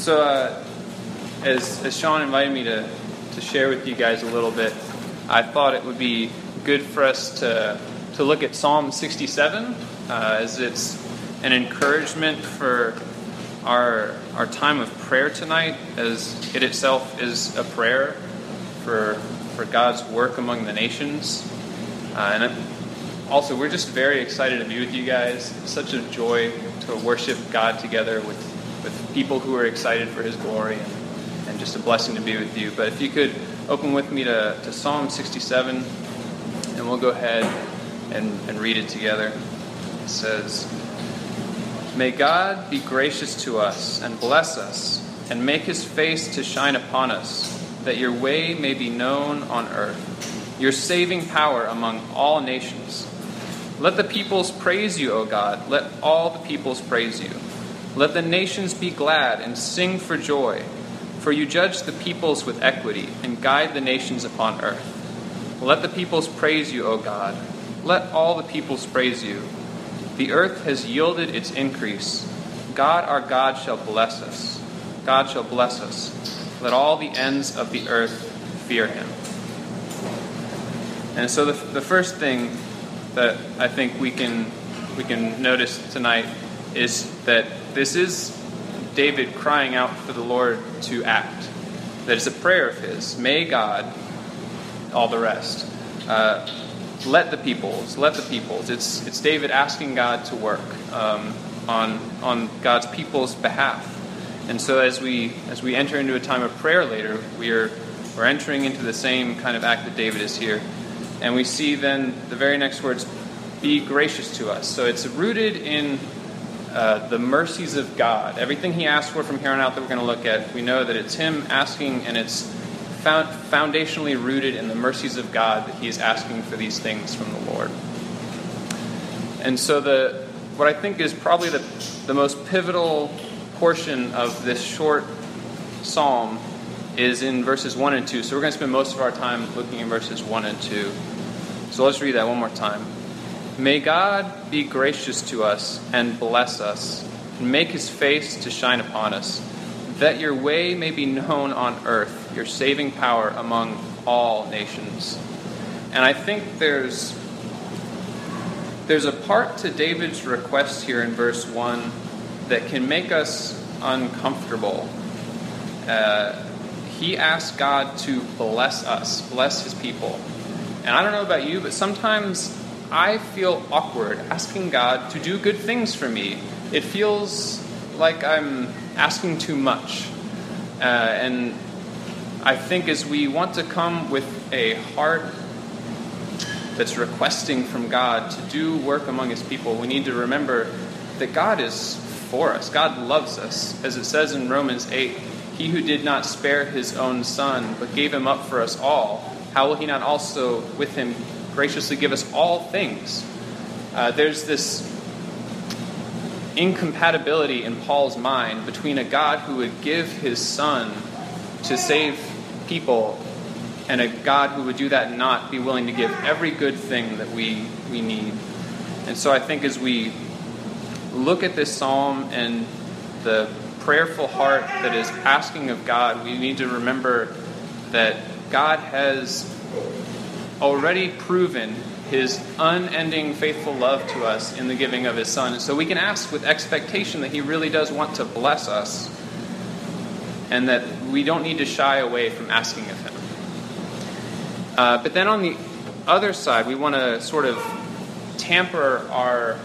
So as Sean invited me to share with you guys a little bit, I thought it would be good for us to look at Psalm 67 as it's an encouragement for our time of prayer tonight, as it itself is a prayer for God's work among the nations. And also, we're just very excited to be with you guys. It's such a joy to worship God together with people who are excited for His glory, and just a blessing to be with you. But if you could open with me to Psalm 67, and we'll go ahead and read it together. It says, "May God be gracious to us and bless us, and make His face to shine upon us, that your way may be known on earth, your saving power among all nations. Let the peoples praise you, O God. Let all the peoples praise you. Let the nations be glad and sing for joy. For you judge the peoples with equity and guide the nations upon earth. Let the peoples praise you, O God. Let all the peoples praise you. The earth has yielded its increase. God, our God, shall bless us. God shall bless us. Let all the ends of the earth fear Him." And so the first thing that I think we can notice tonight is that this is David crying out for the Lord to act. That is a prayer of his. May God, all the rest. Let the peoples, let the peoples. It's David asking God to work on God's people's behalf. And so as we enter into a time of prayer later, we're entering into the same kind of act that David is here. And we see then the very next words, "Be gracious to us." So it's rooted in the mercies of God. Everything he asked for from here on out that we're going to look at, we know that it's him asking, and it's foundationally rooted in the mercies of God that he is asking for these things from the Lord. And so what I think is probably the most pivotal portion of this short psalm is in verses 1 and 2. So we're going to spend most of our time looking at verses 1 and 2. So let's read that one more time. "May God be gracious to us and bless us, and make His face to shine upon us, that your way may be known on earth, your saving power among all nations." And I think there's a part to David's request here in verse 1 that can make us uncomfortable. He asks God to bless us, bless His people. And I don't know about you, but sometimes I feel awkward asking God to do good things for me. It feels like I'm asking too much. And I think as we want to come with a heart that's requesting from God to do work among His people, we need to remember that God is for us. God loves us. As it says in Romans 8, "He who did not spare His own Son, but gave Him up for us all, how will He not also with Him graciously give us all things?" There's this incompatibility in Paul's mind between a God who would give His Son to save people and a God who would do that and not be willing to give every good thing that we need. And so I think as we look at this psalm and the prayerful heart that is asking of God, we need to remember that God has already proven His unending faithful love to us in the giving of His Son. So we can ask with expectation that He really does want to bless us, and that we don't need to shy away from asking of Him. But then on the other side, we want to sort of tamper our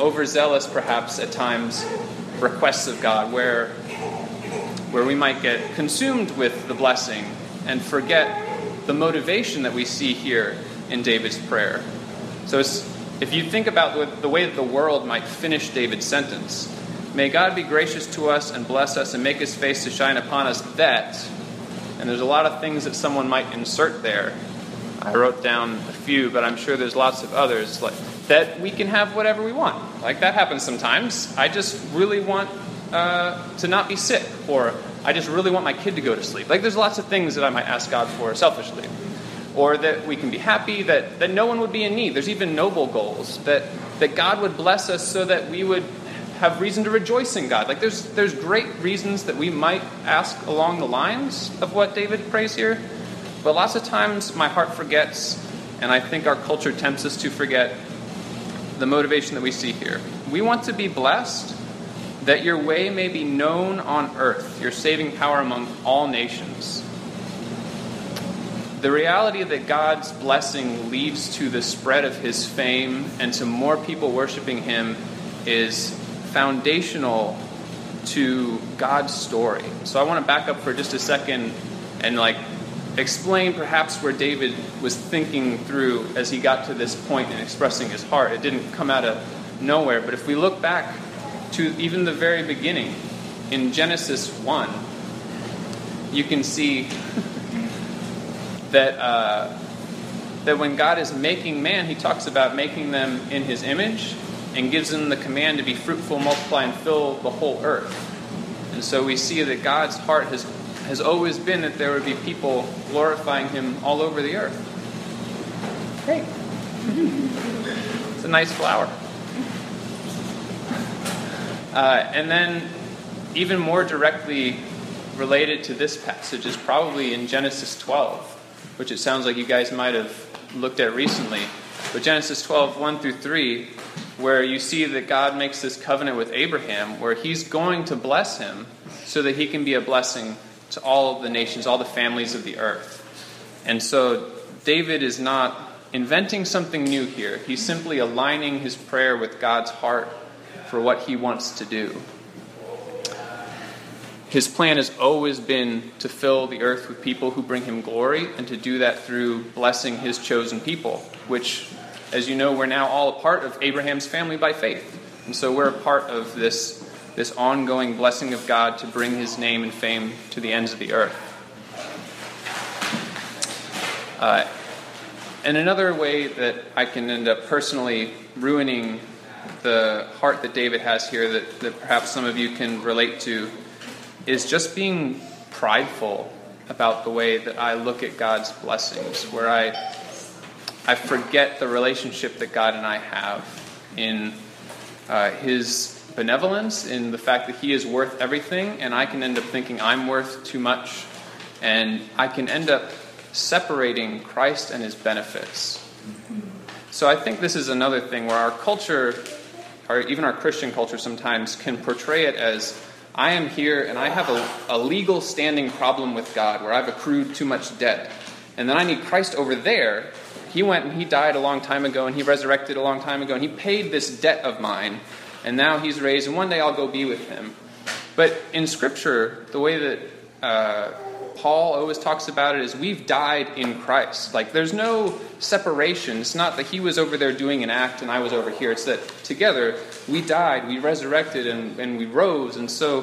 overzealous, perhaps at times, requests of God, where we might get consumed with the blessing and forget the motivation that we see here in David's prayer. So if you think about the way that the world might finish David's sentence, "May God be gracious to us and bless us and make His face to shine upon us that," and there's a lot of things that someone might insert there. I wrote down a few, but I'm sure there's lots of others, like that we can have whatever we want. Like that happens sometimes. I just really want to not be sick, or I just really want my kid to go to sleep. Like, there's lots of things that I might ask God for selfishly. Or that we can be happy, that no one would be in need. There's even noble goals, that God would bless us so that we would have reason to rejoice in God. Like there's great reasons that we might ask along the lines of what David prays here, but lots of times my heart forgets, and I think our culture tempts us to forget the motivation that we see here. We want to be blessed, that your way may be known on earth, your saving power among all nations. The reality that God's blessing leads to the spread of his fame and to more people worshiping him is foundational to God's story. So I want to back up for just a second and explain perhaps where David was thinking through as he got to this point in expressing his heart. It didn't come out of nowhere, but if we look back to even the very beginning in Genesis 1, you can see that when God is making man, he talks about making them in his image and gives them the command to be fruitful, multiply, and fill the whole earth. And so we see that God's heart has always been that there would be people glorifying him all over the earth. Great. It's a nice flower. And then even more directly related to this passage is probably in Genesis 12, which it sounds like you guys might have looked at recently. But Genesis 12, 1-3, where you see that God makes this covenant with Abraham where he's going to bless him so that he can be a blessing to all of the nations, all the families of the earth. And so David is not inventing something new here. He's simply aligning his prayer with God's heart for what he wants to do. His plan has always been to fill the earth with people who bring him glory and to do that through blessing his chosen people, which, as you know, we're now all a part of Abraham's family by faith. And so we're a part of this ongoing blessing of God to bring his name and fame to the ends of the earth. And another way that I can end up personally ruining the heart that David has here that perhaps some of you can relate to is just being prideful about the way that I look at God's blessings, where I forget the relationship that God and I have in his benevolence, in the fact that he is worth everything, and I can end up thinking I'm worth too much, and I can end up separating Christ and his benefits. So I think this is another thing where our culture, or even our Christian culture sometimes, can portray it as I am here and I have a legal standing problem with God where I've accrued too much debt, and then I need Christ over there. He went and he died a long time ago, and he resurrected a long time ago, and he paid this debt of mine. And now he's raised, and one day I'll go be with him. But in Scripture, the way that Paul always talks about it is we've died in Christ. Like, there's no separation. It's not that he was over there doing an act and I was over here. It's that together we died, we resurrected, and we rose. And so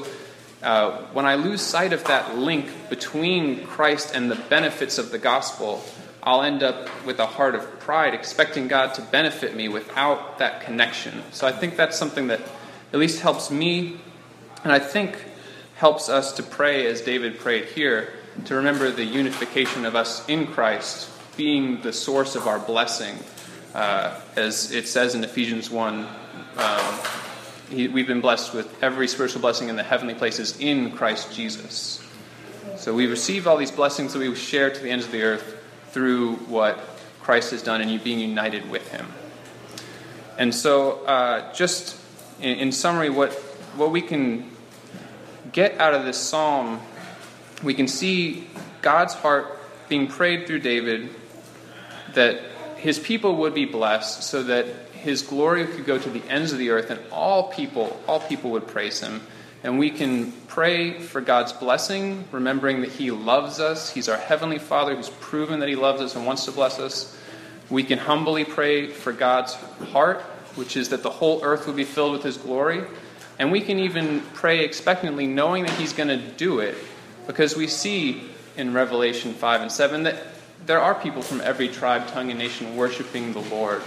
when I lose sight of that link between Christ and the benefits of the gospel, I'll end up with a heart of pride, expecting God to benefit me without that connection. So I think that's something that at least helps me, and I think helps us to pray as David prayed here, to remember the unification of us in Christ being the source of our blessing. As it says in Ephesians 1, we've been blessed with every spiritual blessing in the heavenly places in Christ Jesus. So we receive all these blessings that we share to the ends of the earth through what Christ has done and you being united with him. And so just in summary, what we can get out of this psalm, we can see God's heart being prayed through David that his people would be blessed so that his glory could go to the ends of the earth and all people would praise him. And we can pray for God's blessing, remembering that he loves us. He's our heavenly Father who's proven that he loves us and wants to bless us. We can humbly pray for God's heart, which is that the whole earth would be filled with his glory. And we can even pray expectantly, knowing that he's going to do it, because we see in Revelation 5 and 7 that there are people from every tribe, tongue, and nation worshiping the Lord.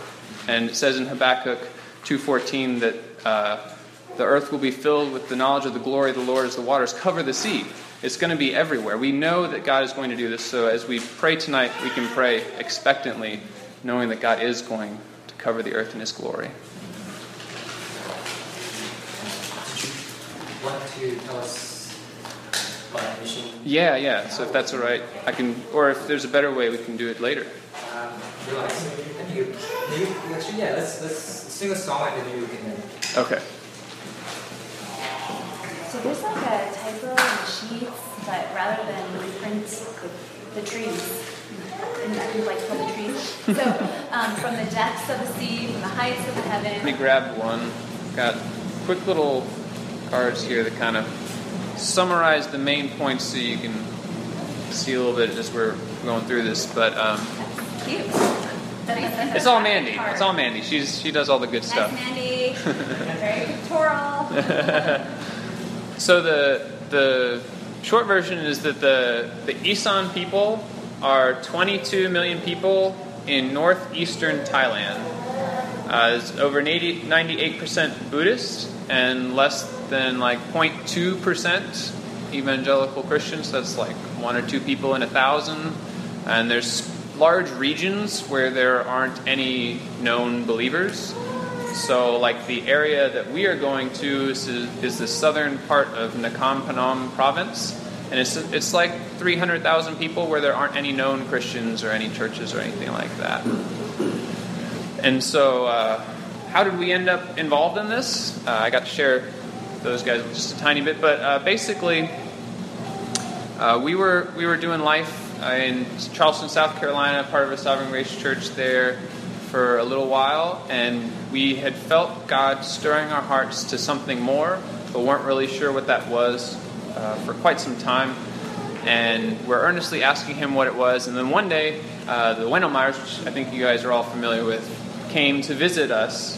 And it says in Habakkuk 2.14 that the earth will be filled with the knowledge of the glory of the Lord as the waters cover the sea. It's going to be everywhere. We know that God is going to do this, so as we pray tonight, we can pray expectantly, knowing that God is going to cover the earth in his glory. to tell us about the mission? Yeah. So if that's all right, I can, or if there's a better way, we can do it later. Relax. And you actually, yeah. Let's sing a song and then you can. Okay. So there's like a typo in sheets, but rather than reprint the trees. Like from the trees. So from the depths of the sea, from the heights of the heaven. Let me grab one. Got quick little cards here that kind of summarize the main points so you can see a little bit as we're going through this. But that's cute. It's all Mandy. It's all Mandy. She does all the good stuff. Mandy. Very pictorial. So the short version is that the Isan people are 22 million people in northeastern Thailand. It's over 98% Buddhist and less than 0.2% evangelical Christians. So that's 1 or 2 people in 1,000. And there's large regions where there aren't any known believers. So the area that we are going to is the southern part of Nakhon Phanom province. And it's 300,000 people where there aren't any known Christians or any churches or anything like that. And so how did we end up involved in this? I got to share those guys just a tiny bit. But basically, we were doing life in Charleston, South Carolina, part of a Sovereign Grace church there for a little while. And we had felt God stirring our hearts to something more, but weren't really sure what that was. For quite some time, and we're earnestly asking him what it was. And then one day, the Wendell Myers, which I think you guys are all familiar with, came to visit us.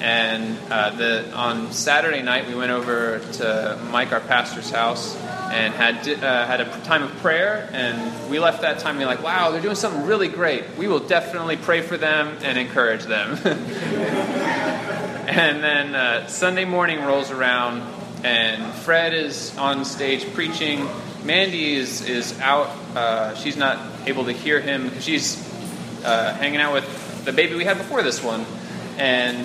And on Saturday night, we went over to Mike, our pastor's house, and had a time of prayer. And we left that time, and we're like, wow, they're doing something really great. We will definitely pray for them and encourage them. And then Sunday morning rolls around. And Fred is on stage preaching. Mandy is out. She's not able to hear him because she's hanging out with the baby we had before this one. And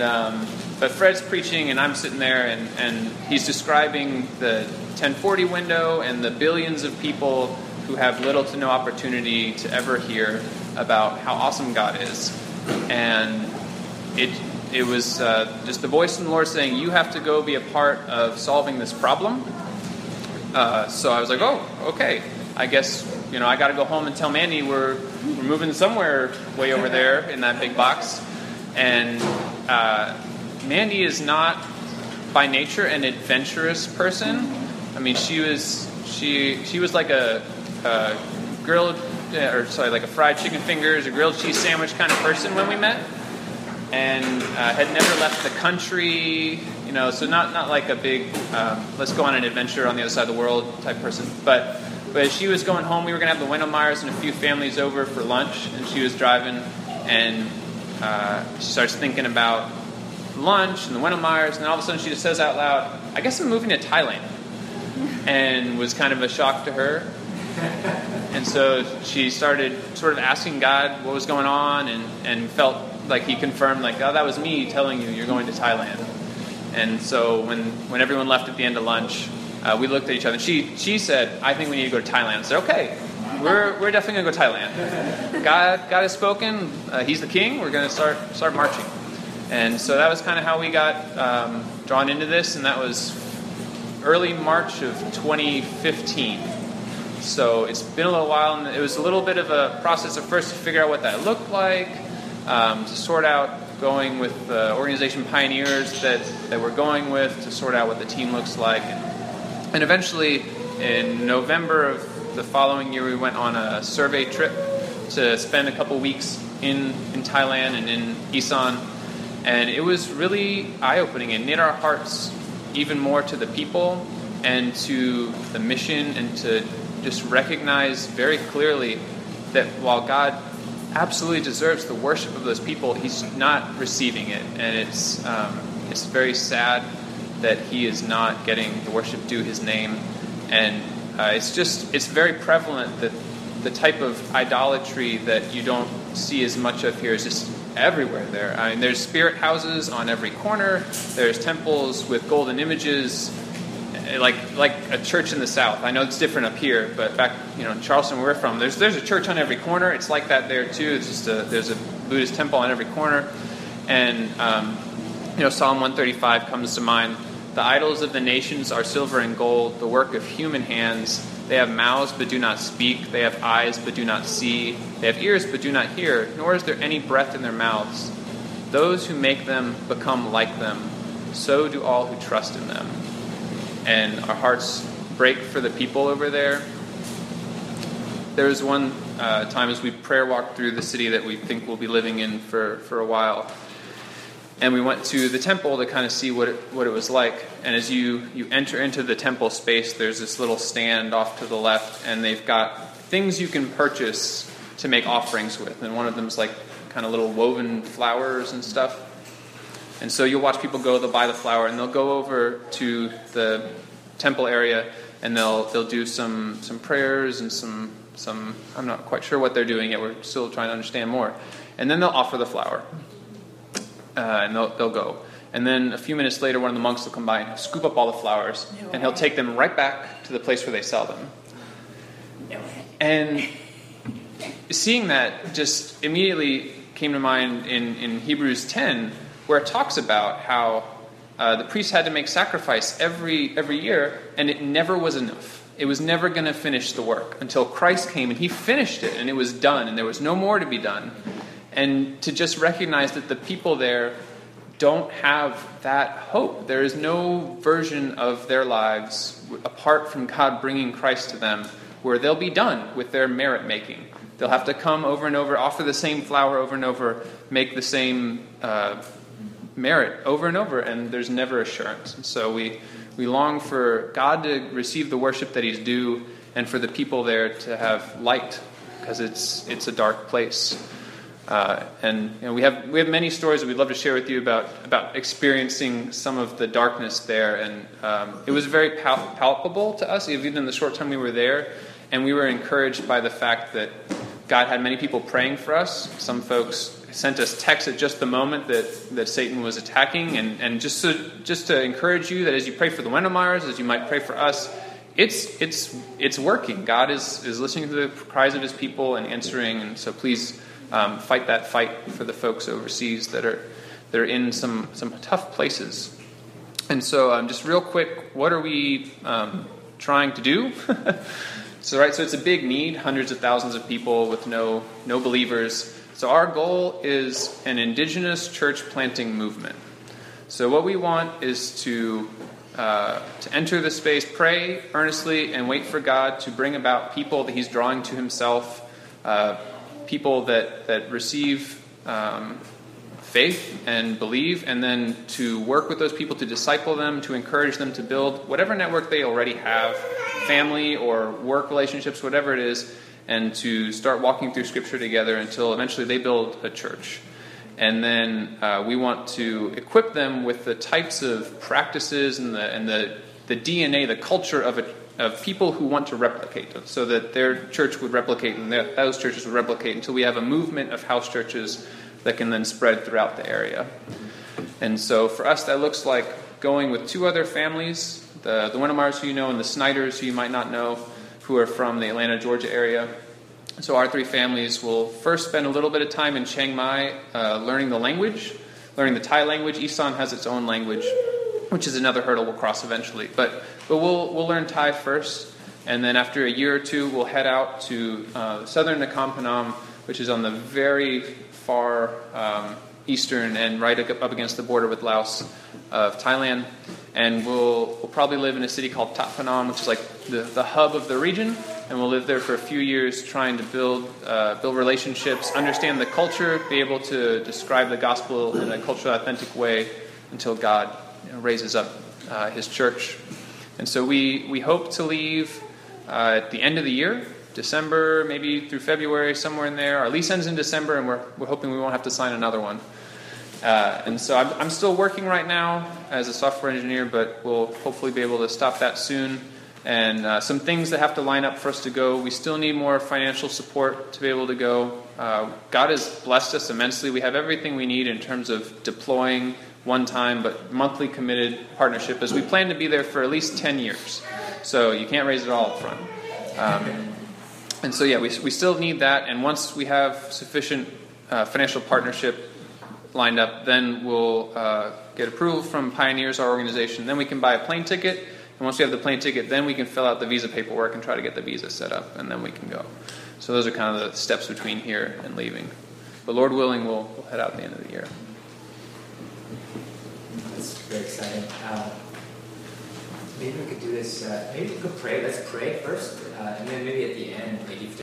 but Fred's preaching, and I'm sitting there, and he's describing the 10:40 window and the billions of people who have little to no opportunity to ever hear about how awesome God is. And it was just the voice from the Lord saying, you have to go be a part of solving this problem. So I was like, oh, okay. I guess, I got to go home and tell Mandy we're moving somewhere way over there in that big box. And Mandy is not by nature an adventurous person. I mean, she was like a a fried chicken fingers, a grilled cheese sandwich kind of person when we met. And had never left the country, so not like a big, let's go on an adventure on the other side of the world type person. But as she was going home, we were going to have the Wendell Myers and a few families over for lunch, and she was driving, and she starts thinking about lunch and the Wendell Myers, and then all of a sudden she just says out loud, I guess I'm moving to Thailand, and was kind of a shock to her. And so she started sort of asking God what was going on, and felt like he confirmed, oh, that was me telling you you're going to Thailand. And so when everyone left at the end of lunch, we looked at each other. And she said, I think we need to go to Thailand. I said, okay, we're definitely going to go to Thailand. God has spoken. He's the king. We're going to start marching. And so that was kind of how we got drawn into this. And that was early March of 2015. So it's been a little while. And it was a little bit of a process at first to figure out what that looked like. To sort out going with the organization Pioneers that we're going with, to sort out what the team looks like. And eventually, in November of the following year, we went on a survey trip to spend a couple weeks in Thailand and in Isan. And it was really eye-opening. It knit our hearts even more to the people and to the mission, and to just recognize very clearly that while God absolutely deserves the worship of those people, he's not receiving it, and it's very sad that he is not getting the worship due his name. And it's very prevalent that the type of idolatry that you don't see as much of here is just everywhere there. I mean, there's spirit houses on every corner. There's temples with golden images like a church in the South. I know it's different up here, but back, in Charleston, where we're from, there's a church on every corner. It's like that there too. It's just there's a Buddhist temple on every corner, and Psalm 135 comes to mind. The idols of the nations are silver and gold, the work of human hands. They have mouths but do not speak. They have eyes but do not see. They have ears but do not hear, nor is there any breath in their mouths. Those who make them become like them. So do all who trust in them. And our hearts break for the people over there. There was one time as we prayer walked through the city that we think we'll be living in for a while. And we went to the temple to kind of see what it was like. And as you enter into the temple space, there's this little stand off to the left, and they've got things you can purchase to make offerings with. And one of them's like kind of little woven flowers and stuff. And so you'll watch people go, they'll buy the flower, and they'll go over to the temple area, and they'll do some prayers and some I'm not quite sure what they're doing yet. We're still trying to understand more. And then they'll offer the flower. And they'll go. And then a few minutes later, one of the monks will come by and he'll scoop up all the flowers, and he'll take them right back to the place where they sell them. And seeing that just immediately came to mind in Hebrews 10, where it talks about how the priests had to make sacrifice every year, and it never was enough. It was never going to finish the work until Christ came, and he finished it, and it was done, and there was no more to be done. And to just recognize that the people there don't have that hope. There is no version of their lives, apart from God bringing Christ to them, where they'll be done with their merit making. They'll have to come over and over, offer the same flower over and over, make the same merit over and over, and there's never assurance. And so we long for God to receive the worship that he's due, and for the people there to have light, because it's a dark place. And we have many stories that we'd love to share with you about experiencing some of the darkness there, and it was very palpable to us, even in the short time we were there. And we were encouraged by the fact that God had many people praying for us. Some folks sent us texts at just the moment that Satan was attacking, and just to encourage you that as you pray for the Wendelmeyers, as you might pray for us, it's working. God is listening to the cries of his people and answering, and so please. Fight that fight for the folks overseas that are in some tough places. And so just real quick, what are we trying to do? So it's a big need, hundreds of thousands of people with no believers. So our goal is an indigenous church planting movement. So what we want is to enter the space, pray earnestly, and wait for God to bring about people that he's drawing to himself, people that receive faith and believe, and then to work with those people, to disciple them, to encourage them to build whatever network they already have, family or work relationships, whatever it is, and to start walking through Scripture together until eventually they build a church. And then we want to equip them with the types of practices and the DNA, the culture of people who want to replicate them, so that their church would replicate and those churches would replicate until we have a movement of house churches that can then spread throughout the area. And so for us, that looks like going with two other families, the Winamars who you know and the Snyders who you might not know, who are from the Atlanta, Georgia area. So our three families will first spend a little bit of time in Chiang Mai learning the language, learning the Thai language. Isan has its own language, which is another hurdle we'll cross eventually. But we'll learn Thai first, and then after a year or two, we'll head out to southern Nakhon Phanom, which is on the very far eastern and right up against the border with Laos of Thailand. And we'll probably live in a city called Thaphanam, which is like the hub of the region. And we'll live there for a few years trying to build relationships, understand the culture, be able to describe the gospel in a culturally authentic way until God raises up his church. And so we hope to leave at the end of the year, December, maybe through February, somewhere in there. Our lease ends in December, and we're hoping we won't have to sign another one. And so I'm still working right now as a software engineer, but we'll hopefully be able to stop that soon. And some things that have to line up for us to go. We still need more financial support to be able to go. God has blessed us immensely. We have everything we need in terms of deploying one-time but monthly committed partnership is we plan to be there for at least 10 years. So you can't raise it all up front. And so, yeah, we still need that. And once we have sufficient financial partnership lined up, then we'll get approval from Pioneers, our organization. Then we can buy a plane ticket. And once we have the plane ticket, then we can fill out the visa paperwork and try to get the visa set up, and then we can go. So those are kind of the steps between here and leaving. But Lord willing, we'll head out at the end of the year. That's very exciting. Maybe we could do this. Maybe we could pray. Let's pray first, and then maybe at the end, maybe.